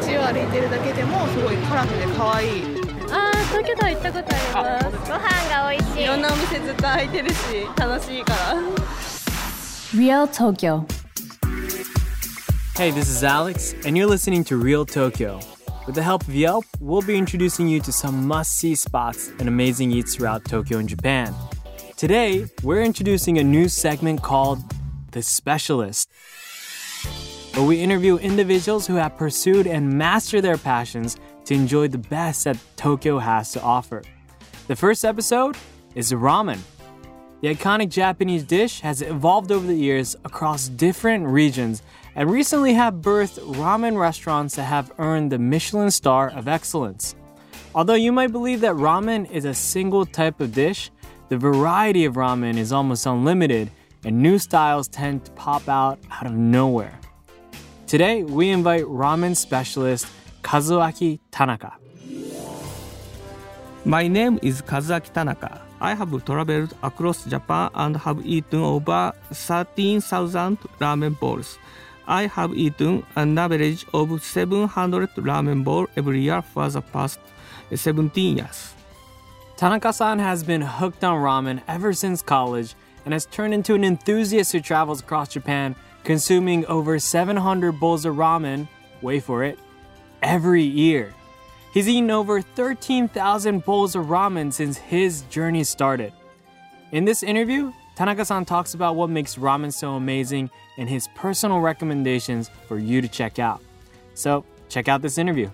街を歩いてるだけでもすごいカラフルで可愛い。ああ、東京タワー行ったことあります。ご飯が美味しい。いろんなお店ずっと開いてるし楽しいから。 Real Tokyo. Hey, this is Alex and you're listening to Real Tokyo. With the help of Yelp, we'll be introducing you to some must-see spots and amazing eats throughout Tokyo and Japan. Today, we're introducing a new segment called The Specialist, where we interview individuals who have pursued and mastered their passions to enjoy the best that Tokyo has to offer. The first episode is ramen. The iconic Japanese dish has evolved over the years across different regions and recently have birthed ramen restaurants that have earned the Michelin Star of Excellence. Although you might believe that ramen is a single type of dish, the variety of ramen is almost unlimited and new styles tend to pop out of nowhere. Today, we invite ramen specialist Kazuaki Tanaka. My name is Kazuaki Tanaka. I have traveled across Japan and have eaten over 13,000 ramen bowls. I have eaten an average of 700 ramen bowls every year for the past 17 years. Tanaka-san has been hooked on ramen ever since college and has turned into an enthusiast who travels across Japan, consuming over 700 bowls of ramen, wait for it, every year. He's eaten over 13,000 bowls of ramen since his journey started. In this interview, Tanaka-san talks about what makes ramen so amazing and his personal recommendations for you to check out. So, check out this interview.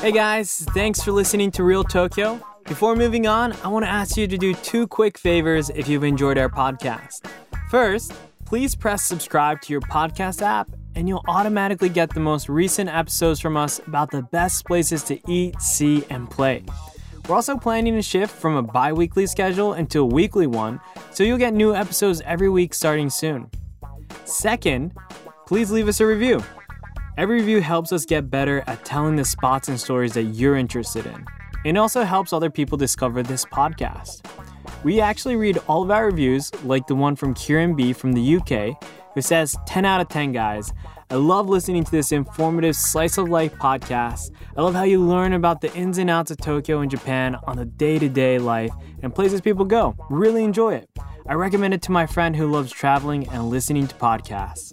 Hey guys, thanks for listening to Real Tokyo. Before moving on, I want to ask you to do two quick favors if you've enjoyed our podcast. First, please press subscribe to your podcast app and you'll automatically get the most recent episodes from us about the best places to eat, see, and play. We're also planning to shift from a bi-weekly schedule into a weekly one, so you'll get new episodes every week starting soon. Second, please leave us a review. Every review helps us get better at telling the spots and stories that you're interested in. It also helps other people discover this podcast. We actually read all of our reviews, like the one from Kieran B from the UK, who says, 10 out of 10 guys, I love listening to this informative slice of life podcast. I love how you learn about the ins and outs of Tokyo and Japan on the day-to-day life and places people go. Really enjoy it. I recommend it to my friend who loves traveling and listening to podcasts.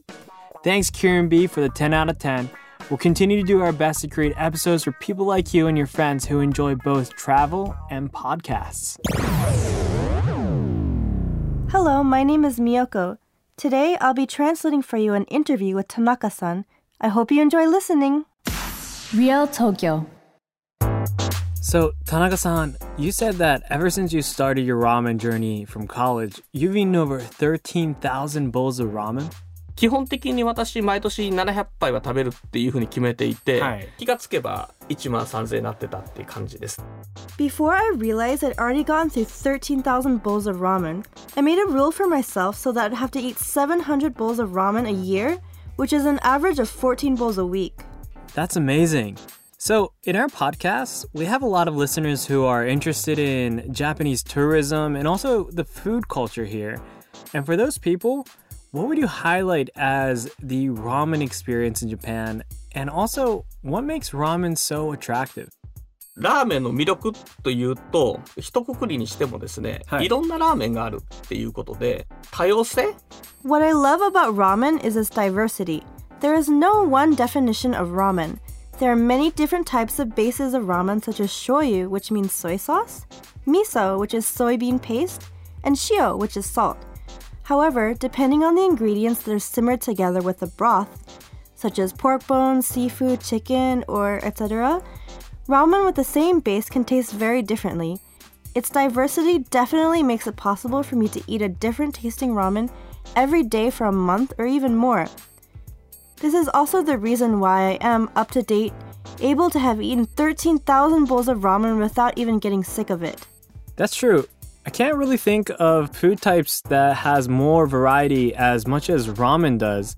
Thanks Kieran B for the 10 out of 10. We'll continue to do our best to create episodes for people like you and your friends who enjoy both travel and podcasts. Hello, my name is Miyoko. Today, I'll be translating for you an interview with Tanaka-san. I hope you enjoy listening. Real Tokyo. So, Tanaka-san, you said that ever since you started your ramen journey from college, you've eaten over 13,000 bowls of ramen? 基本的に私毎年700杯は食べるっていうふうに決めていて、はい、気がつけば1万3000になってたっていう感じです。Before I realized I'd already gone through 13,000 bowls of ramen, I made a rule for myself so that I'd have to eat 700 bowls of ramen a year, which is an average of 14 bowls a week. That's amazing. So, in our podcast, we have a lot of listeners who are interested in Japanese tourism and also the food culture here. And for those people...What would you highlight as the ramen experience in Japan? And also, what makes ramen so attractive? ラーメンの魅力というと、一括りにしてもですね、はい、いろんなラーメンがあるっていうことで、多様性? What I love about ramen is its diversity. There is no one definition of ramen. There are many different types of bases of ramen, such as shoyu, which means soy sauce, miso, which is soybean paste, and shio, which is salt.However, depending on the ingredients that are simmered together with the broth, such as pork bones, seafood, chicken, or etc., ramen with the same base can taste very differently. Its diversity definitely makes it possible for me to eat a different tasting ramen every day for a month or even more. This is also the reason why I am, up to date, able to have eaten 13,000 bowls of ramen without even getting sick of it. That's true.I can't really think of food types that has more variety as much as ramen does.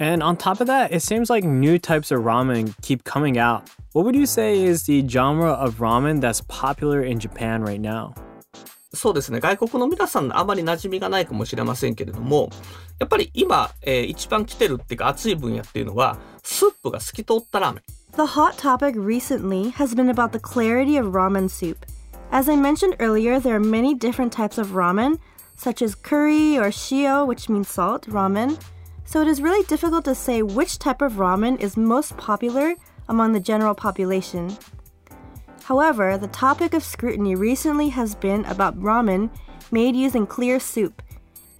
And on top of that, it seems like new types of ramen keep coming out. What would you say is the genre of ramen that's popular in Japan right now? そうですね、外国の皆さんのあまり馴染みがないかもしれませんけれども、やっぱり今、一番来てるっていうか熱い分野っていうのはスープが透き通ったラーメン。The hot topic recently has been about the clarity of ramen soup. As I mentioned earlier, there are many different types of ramen, such as curry or shio, which means salt, ramen. So it is really difficult to say which type of ramen is most popular among the general population.However, the topic of scrutiny recently has been about ramen made using clear soup.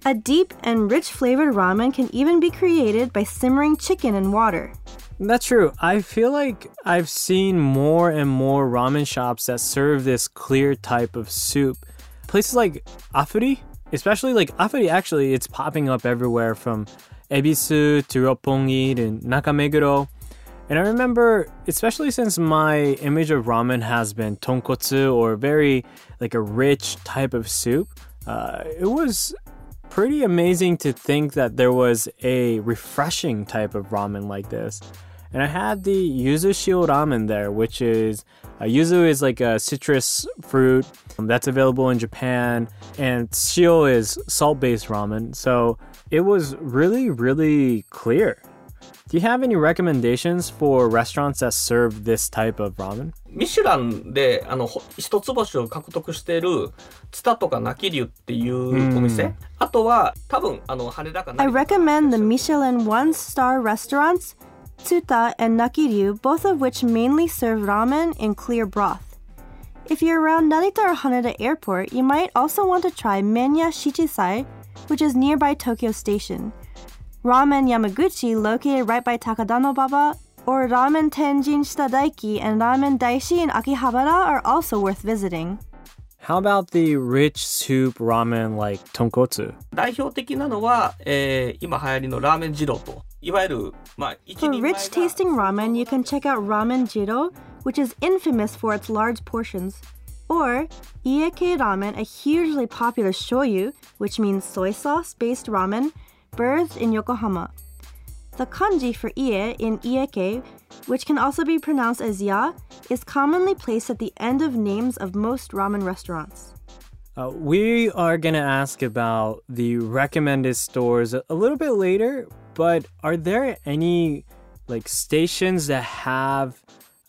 A deep and rich flavored ramen can even be created by simmering chicken in water. That's true. I feel like I've seen more and more ramen shops that serve this clear type of soup. Places like Afuri, especially like Afuri, actually, it's popping up everywhere from Ebisu to Roppongi to Nakameguro.And I remember, especially since my image of ramen has been tonkotsu or very like a rich type of soup, it was pretty amazing to think that there was a refreshing type of ramen like this. And I had the yuzu shio ramen there, which is, yuzu is like a citrus fruit that's available in Japan, and shio is salt-based ramen. So it was really, really clear.Do you have any recommendations for restaurants that serve this type of ramen? ミシュランで一つ星を獲得している Tsuta とか Nakiryu っていうお店、あとは多分羽田かな。I recommend the Michelin one-star restaurants Tsuta and Nakiryu, both of which mainly serve ramen in clear broth. If you're around Narita or Haneda Airport, you might also want to try Menya Shichisai, which is nearby Tokyo Station.Ramen Yamaguchi, located right by Takadanobaba, or Ramen Tenjin Shita Daiki and Ramen Daishi in Akihabara are also worth visiting. How about the rich soup ramen like tonkotsu? 代表的なのは、今流行りのラーメンジロと、いわゆる、For rich tasting ramen, you can check out Ramen Jiro, which is infamous for its large portions, or Ieke ramen, a hugely popular shoyu, which means soy sauce-based ramen.Birthed in Yokohama. The kanji for ie in ieke, which can also be pronounced as ya, is commonly placed at the end of names of most ramen restaurants. We are going to ask about the recommended stores a little bit later, but are there any like stations that have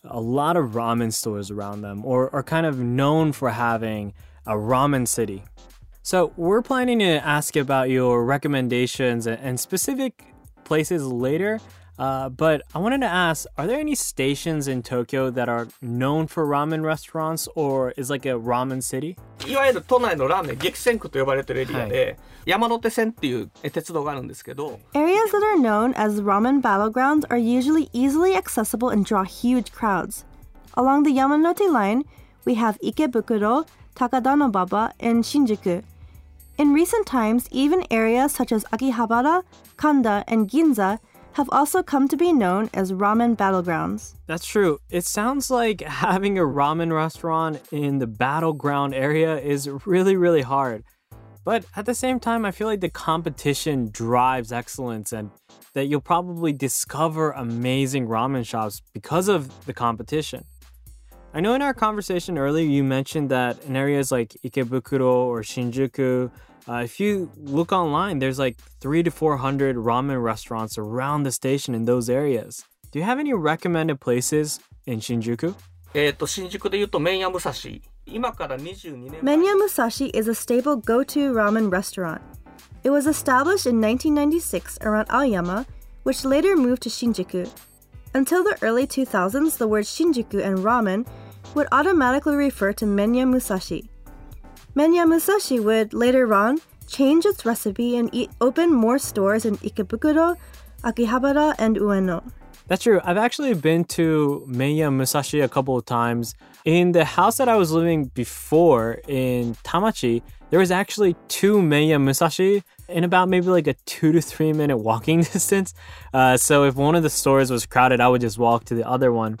a lot of ramen stores around them or are kind of known for having a ramen city?So we're planning to ask about your recommendations and specific places later,but I wanted to ask, are there any stations in Tokyo that are known for ramen restaurants or is like a ramen city? いわゆる都内のラーメン激戦区と呼ばれているエリアで、山手線っていう鉄道があるんですけど。Areas that are known as ramen battlegrounds are usually easily accessible and draw huge crowds. Along the Yamanote line, we have Ikebukuro, Takadanobaba, and Shinjuku.In recent times, even areas such as Akihabara, Kanda, and Ginza have also come to be known as ramen battlegrounds. That's true. It sounds like having a ramen restaurant in the battleground area is really, really hard. But at the same time, I feel like the competition drives excellence and that you'll probably discover amazing ramen shops because of the competition.I know in our conversation earlier, you mentioned that in areas like Ikebukuro or Shinjuku,if you look online, there's like 300 to 400 ramen restaurants around the station in those areas. Do you have any recommended places in Shinjuku? 新宿で言うと Menya Musashi. 今から22年前。Menya Musashi is a staple go-to ramen restaurant. It was established in 1996 around Aoyama, which later moved to Shinjuku.Until the early 2000s, the words Shinjuku and ramen would automatically refer to Menya Musashi. Menya Musashi would, later on, change its recipe and open more stores in Ikebukuro, Akihabara, and Ueno. That's true. I've actually been to Menya Musashi a couple of times. In the house that I was living before in Tamachi, there was actually two Menya Musashi.In about maybe like a 2 to 3 minute walking distance. So if one of the stores was crowded, I would just walk to the other one.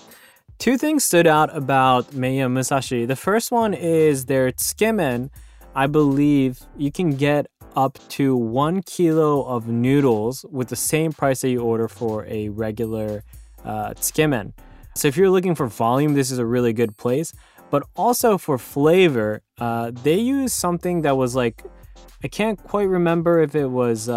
Two things stood out about Menya Musashi. The first one is their tsukemen. I believe you can get up to 1 kilo of noodles with the same price that you order for a regular tsukemen. So if you're looking for volume, this is a really good place. But also for flavor, they used something that was like, I can't quite remember if it was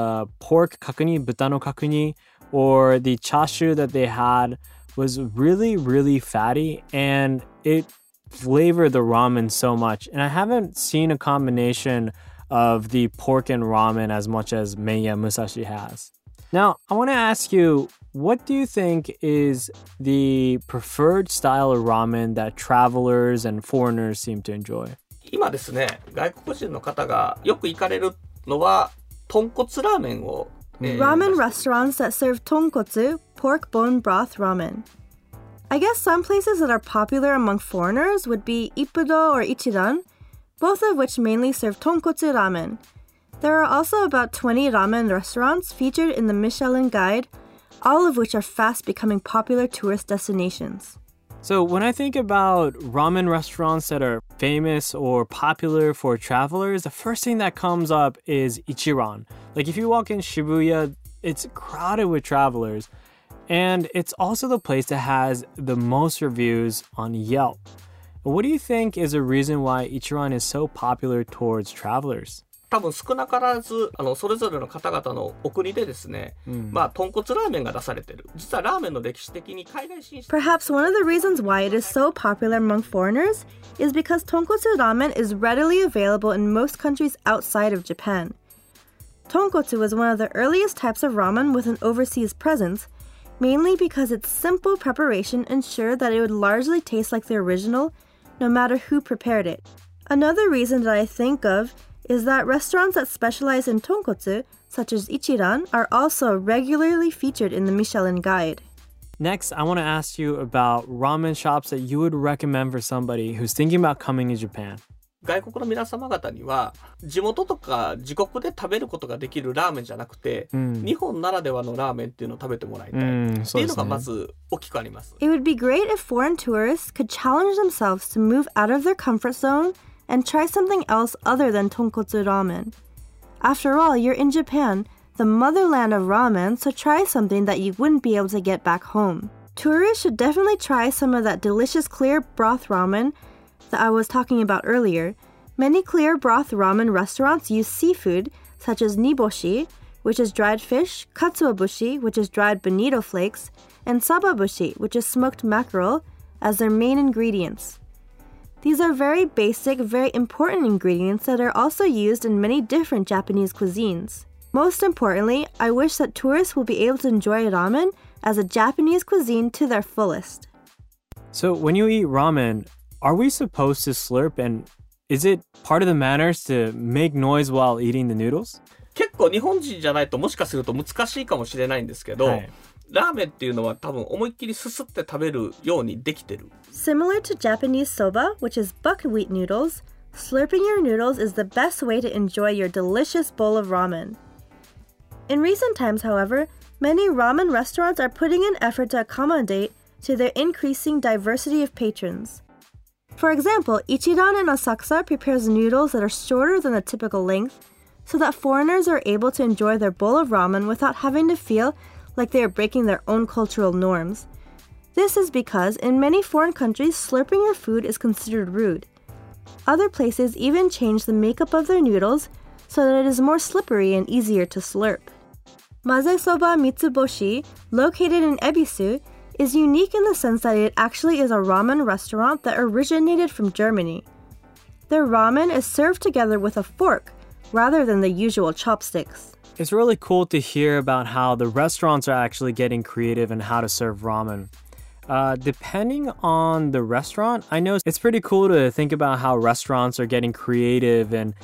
pork kakuni, buta no kakuni, or the chashu that they had was really, really fatty, and it flavored the ramen so much. And I haven't seen a combination of the pork and ramen as much as Menya Musashi has. Now, I want to ask you, what do you think is the preferred style of ramen that travelers and foreigners seem to enjoy? 今ですね、外国人の方がよく行かれるのは豚骨ラーメンを。Ramen restaurants that serve tonkotsu, pork bone broth ramen. I guess some places that are popular among foreigners would be Ippudo or Ichiran, both of which mainly serve tonkotsu ramen. There are also about 20 ramen restaurants featured in the Michelin Guide, all of which are fast becoming popular tourist destinations. So when I think about ramen restaurants that are famous or popular for travelers, the first thing that comes up is Ichiran. Like if you walk in Shibuya, it's crowded with travelers. And it's also the place that has the most reviews on Yelp. What do you think is a reason why Ichiran is so popular towards travelers?多分少なからずそれぞれの方々のお国でですね、豚骨ラーメンが出されている。実はラーメンの歴史的に海外進出。Perhaps one of the reasons why it is so popular among foreigners is because tonkotsu ramen is readily available in most countries outside of Japan. Tonkotsu was one of the earliest types of ramen with an overseas presence, mainly because its simple preparation ensured that it would largely taste like the original, no matter who prepared it. Another reason that I think of is that restaurants that specialize in tonkotsu, such as Ichiran, are also regularly featured in the Michelin Guide. Next, I want to ask you about ramen shops that you would recommend for somebody who's thinking about coming to Japan. 外国の皆様方には地元とか自国で食べることができるラーメンじゃなくて、日本ならではのラーメンっていうのを食べてもらいたいっていうのがまず大きくあります。It would be great if foreign tourists could challenge themselves to move out of their comfort zone.And try something else other than tonkotsu ramen. After all, you're in Japan, the motherland of ramen, so try something that you wouldn't be able to get back home. Tourists should definitely try some of that delicious clear broth ramen that I was talking about earlier. Many clear broth ramen restaurants use seafood, such as niboshi, which is dried fish, katsuobushi, which is dried bonito flakes, and sababushi, which is smoked mackerel, as their main ingredients.These are very basic, very important ingredients that are also used in many different Japanese cuisines. Most importantly, I wish that tourists will be able to enjoy ramen as a Japanese cuisine to their fullest. So when you eat ramen, are we supposed to slurp, and is it part of the manners to make noise while eating the noodles? 結構日本人じゃないともしかすると難しいかもしれないんですけど、はいラーメンっていうのは多分思いっきりすすって食べるようにできてる。Similar to Japanese soba, which is buckwheat noodles, slurping your noodles is the best way to enjoy your delicious bowl of ramen. In recent times, however, many ramen restaurants are putting in effort to accommodate to their increasing diversity of patrons. For example, Ichiran in Asakusa prepares noodles that are shorter than the typical length, so that foreigners are able to enjoy their bowl of ramen without having to feel like they are breaking their own cultural norms. This is because in many foreign countries, slurping your food is considered rude. Other places even change the makeup of their noodles so that it is more slippery and easier to slurp. Mazesoba Mitsuboshi, located in Ebisu, is unique in the sense that it actually is a ramen restaurant that originated from Germany. Their ramen is served together with a fork rather than the usual chopsticks.It's really cool to hear about how the restaurants are actually getting creative in how to serve ramen. Depending on the restaurant, I know it's pretty cool to think about how restaurants are getting creative and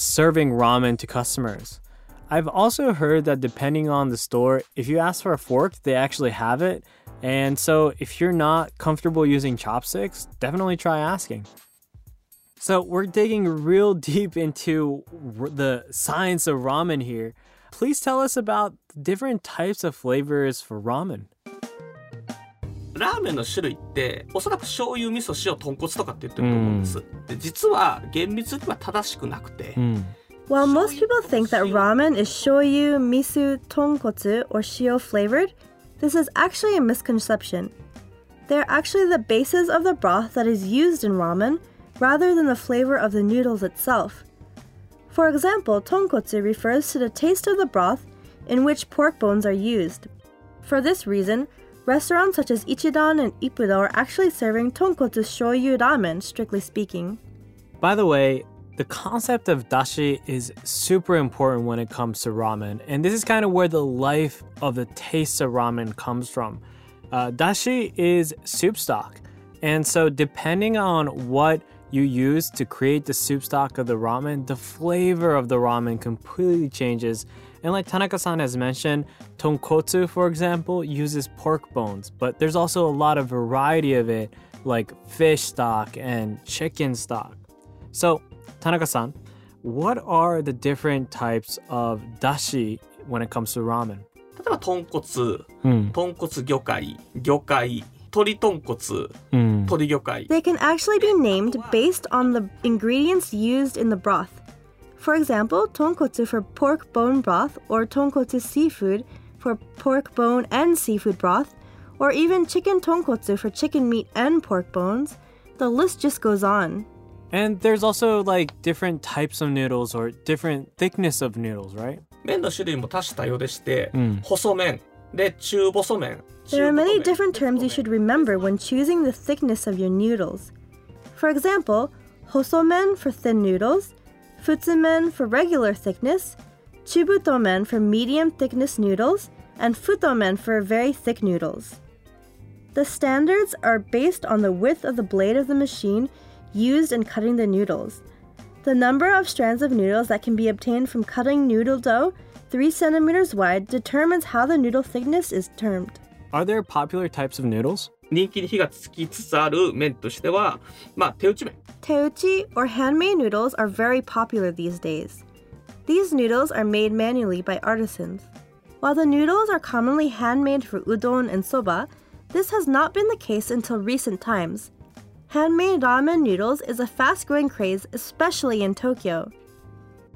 serving ramen to customers. I've also heard that depending on the store, if you ask for a fork, they actually have it. And so if you're not comfortable using chopsticks, definitely try asking.So we're digging real deep into the science of ramen here. Please tell us about different types of flavors for ramen. ラーメンの種類っておそらく醤油、味噌、塩、豚骨とかって言ってると思うんです。で、実は厳密には正しくなくて。While most people think that ramen is shoyu, misu, tonkotsu, or shio flavored, this is actually a misconception. They're actually the bases of the broth that is used in ramen, rather than the flavor of the noodles itself. For example, tonkotsu refers to the taste of the broth in which pork bones are used. For this reason, restaurants such as Ichiran and Ippudo are actually serving tonkotsu shoyu ramen, strictly speaking. By the way, the concept of dashi is super important when it comes to ramen, and this is kind of where the life of the taste of ramen comes from. Dashi is soup stock, and so depending on what you use to create the soup stock of the ramen, the flavor of the ramen completely changes. And like Tanaka-san has mentioned, tonkotsu, for example, uses pork bones, but there's also a lot of variety of it, like fish stock and chicken stock. So, Tanaka-san, what are the different types of dashi when it comes to ramen? 例えば豚骨魚介、鶏豚骨、鶏魚介。They can actually be named based on the ingredients used in the broth. For example, tonkotsu for pork bone broth, or tonkotsu seafood for pork bone and seafood broth, or even chicken tonkotsu for chicken meat and pork bones. The list just goes on. And there's also like different types of noodles or different thickness of noodles, right? 麺の種類も多種多様でして、細麺で中細麺。There are many different terms you should remember when choosing the thickness of your noodles. For example, hosomen for thin noodles, futsumen for regular thickness, chubutomen for medium thickness noodles, and futomen for very thick noodles. The standards are based on the width of the blade of the machine used in cutting the noodles. The number of strands of noodles that can be obtained from cutting noodle dough 3 centimeters wide determines how the noodle thickness is termed. Are there popular types of noodles? 人気に火がつきつつある麺としては、手打ち麺。Teuchi or handmade noodles are very popular these days. These noodles are made manually by artisans. While the noodles are commonly handmade for udon and soba, this has not been the case until recent times. Handmade ramen noodles is a fast-growing craze, especially in Tokyo.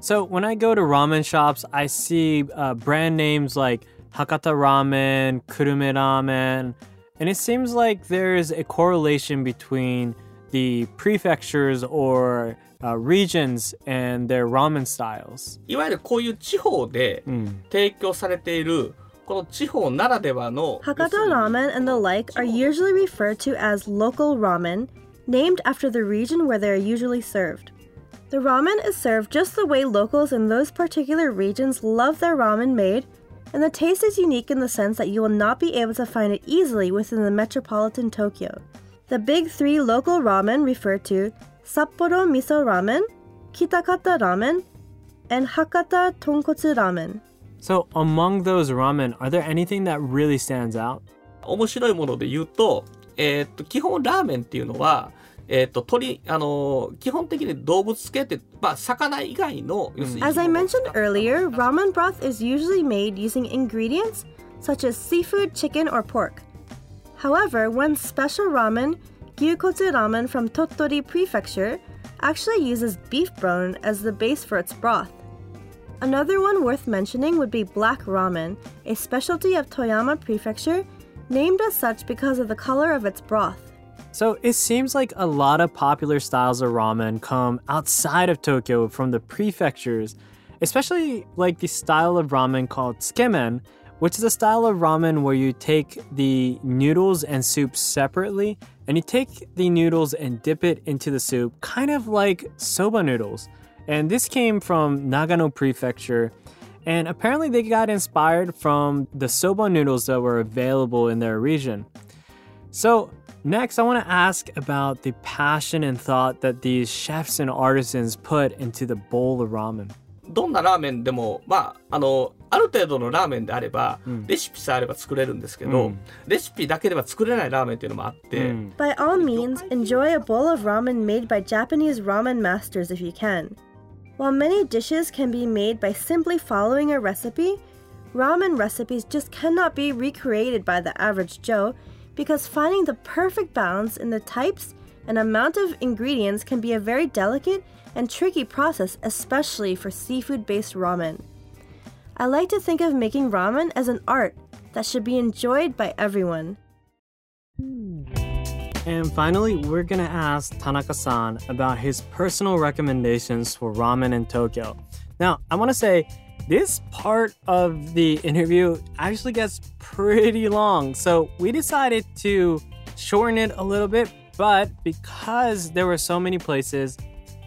So when I go to ramen shops, I see brand names like Hakata Ramen, Kurume Ramen, and it seems like there is a correlation between the prefectures or regions and their ramen styles. いわゆるこういう地方で提供されているこの地方ならではの Hakata Ramen and the like are usually referred to as local ramen, named after the region where they are usually served. The ramen is served just the way locals in those particular regions love their ramen made. And the taste is unique in the sense that you will not be able to find it easily within the metropolitan Tokyo. The big three local ramen refer to Sapporo Miso Ramen, Kitakata Ramen, and Hakata Tonkotsu Ramen. So among those ramen, are there anything that really stands out? 面白いもので言うと、基本ラーメンっていうのは、基本的に動物系って、魚以外の As I mentioned earlier, ramen broth is usually made using ingredients such as seafood, chicken, or pork. However, one special ramen, Gyukotsu Ramen from Tottori Prefecture, actually uses beef bone as the base for its broth. Another one worth mentioning would be black ramen, a specialty of Toyama Prefecture, named as such because of the color of its broth. So it seems like a lot of popular styles of ramen come outside of Tokyo from the prefectures, especially like the style of ramen called tsukemen, which is a style of ramen where you take the noodles and soup separately, and you take the noodles and dip it into the soup, kind of like soba noodles. And this came from Nagano Prefecture, and apparently they got inspired from the soba noodles that were available in their region. So next, I want to ask about the passion and thought that these chefs and artisans put into the bowl of ramen. どんなラーメンでも、ある程度のラーメンであれば、レシピさえあれば作れるんですけど、レシピだけでは作れないラーメンっていうのもあって。By all means, enjoy a bowl of ramen made by Japanese ramen masters if you can. While many dishes can be made by simply following a recipe, ramen recipes just cannot be recreated by the average Joe.Because finding the perfect balance in the types and amount of ingredients can be a very delicate and tricky process, especially for seafood-based ramen. I like to think of making ramen as an art that should be enjoyed by everyone. And finally, we're gonna ask Tanaka-san about his personal recommendations for ramen in Tokyo. Now, I want to say this part of the interview actually gets pretty long, so we decided to shorten it a little bit, but because there were so many places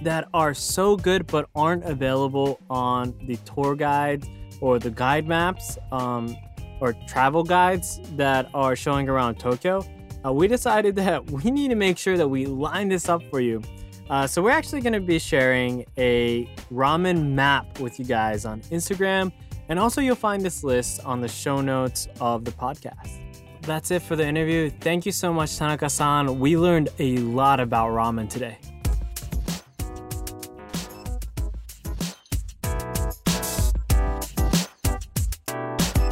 that are so good but aren't available on the tour guides or the guide maps or travel guides that are showing around Tokyo, we decided that we need to make sure that we line this up for you. So we're actually going to be sharing a ramen map with you guys on Instagram. And also you'll find this list on the show notes of the podcast. That's it for the interview. Thank you so much, Tanaka-san. We learned a lot about ramen today.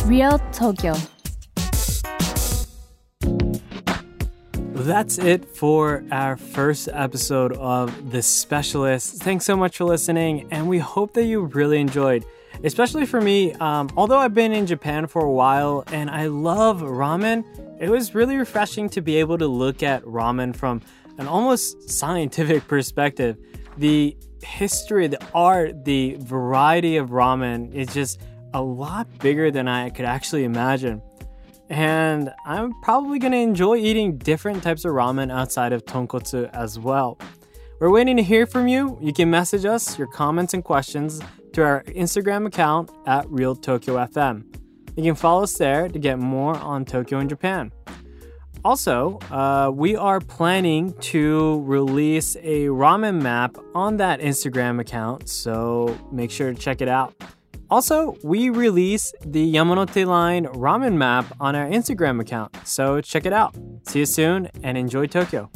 リアル Tokyo. That's it for our first episode of The Specialist. Thanks so much for listening, and we hope that you really enjoyed. Especially for me, although I've been in Japan for a while and I love ramen, it was really refreshing to be able to look at ramen from an almost scientific perspective. The history, the art, the variety of ramen is just a lot bigger than I could actually imagine. And I'm probably going to enjoy eating different types of ramen outside of tonkotsu as well. We're waiting to hear from you. You can message us your comments and questions to our Instagram account at RealTokyoFM. You can follow us there to get more on Tokyo and Japan. Also, we are planning to release a ramen map on that Instagram account, so make sure to check it out. Also, we release the Yamanote Line ramen map on our Instagram account, so check it out. See you soon and enjoy Tokyo.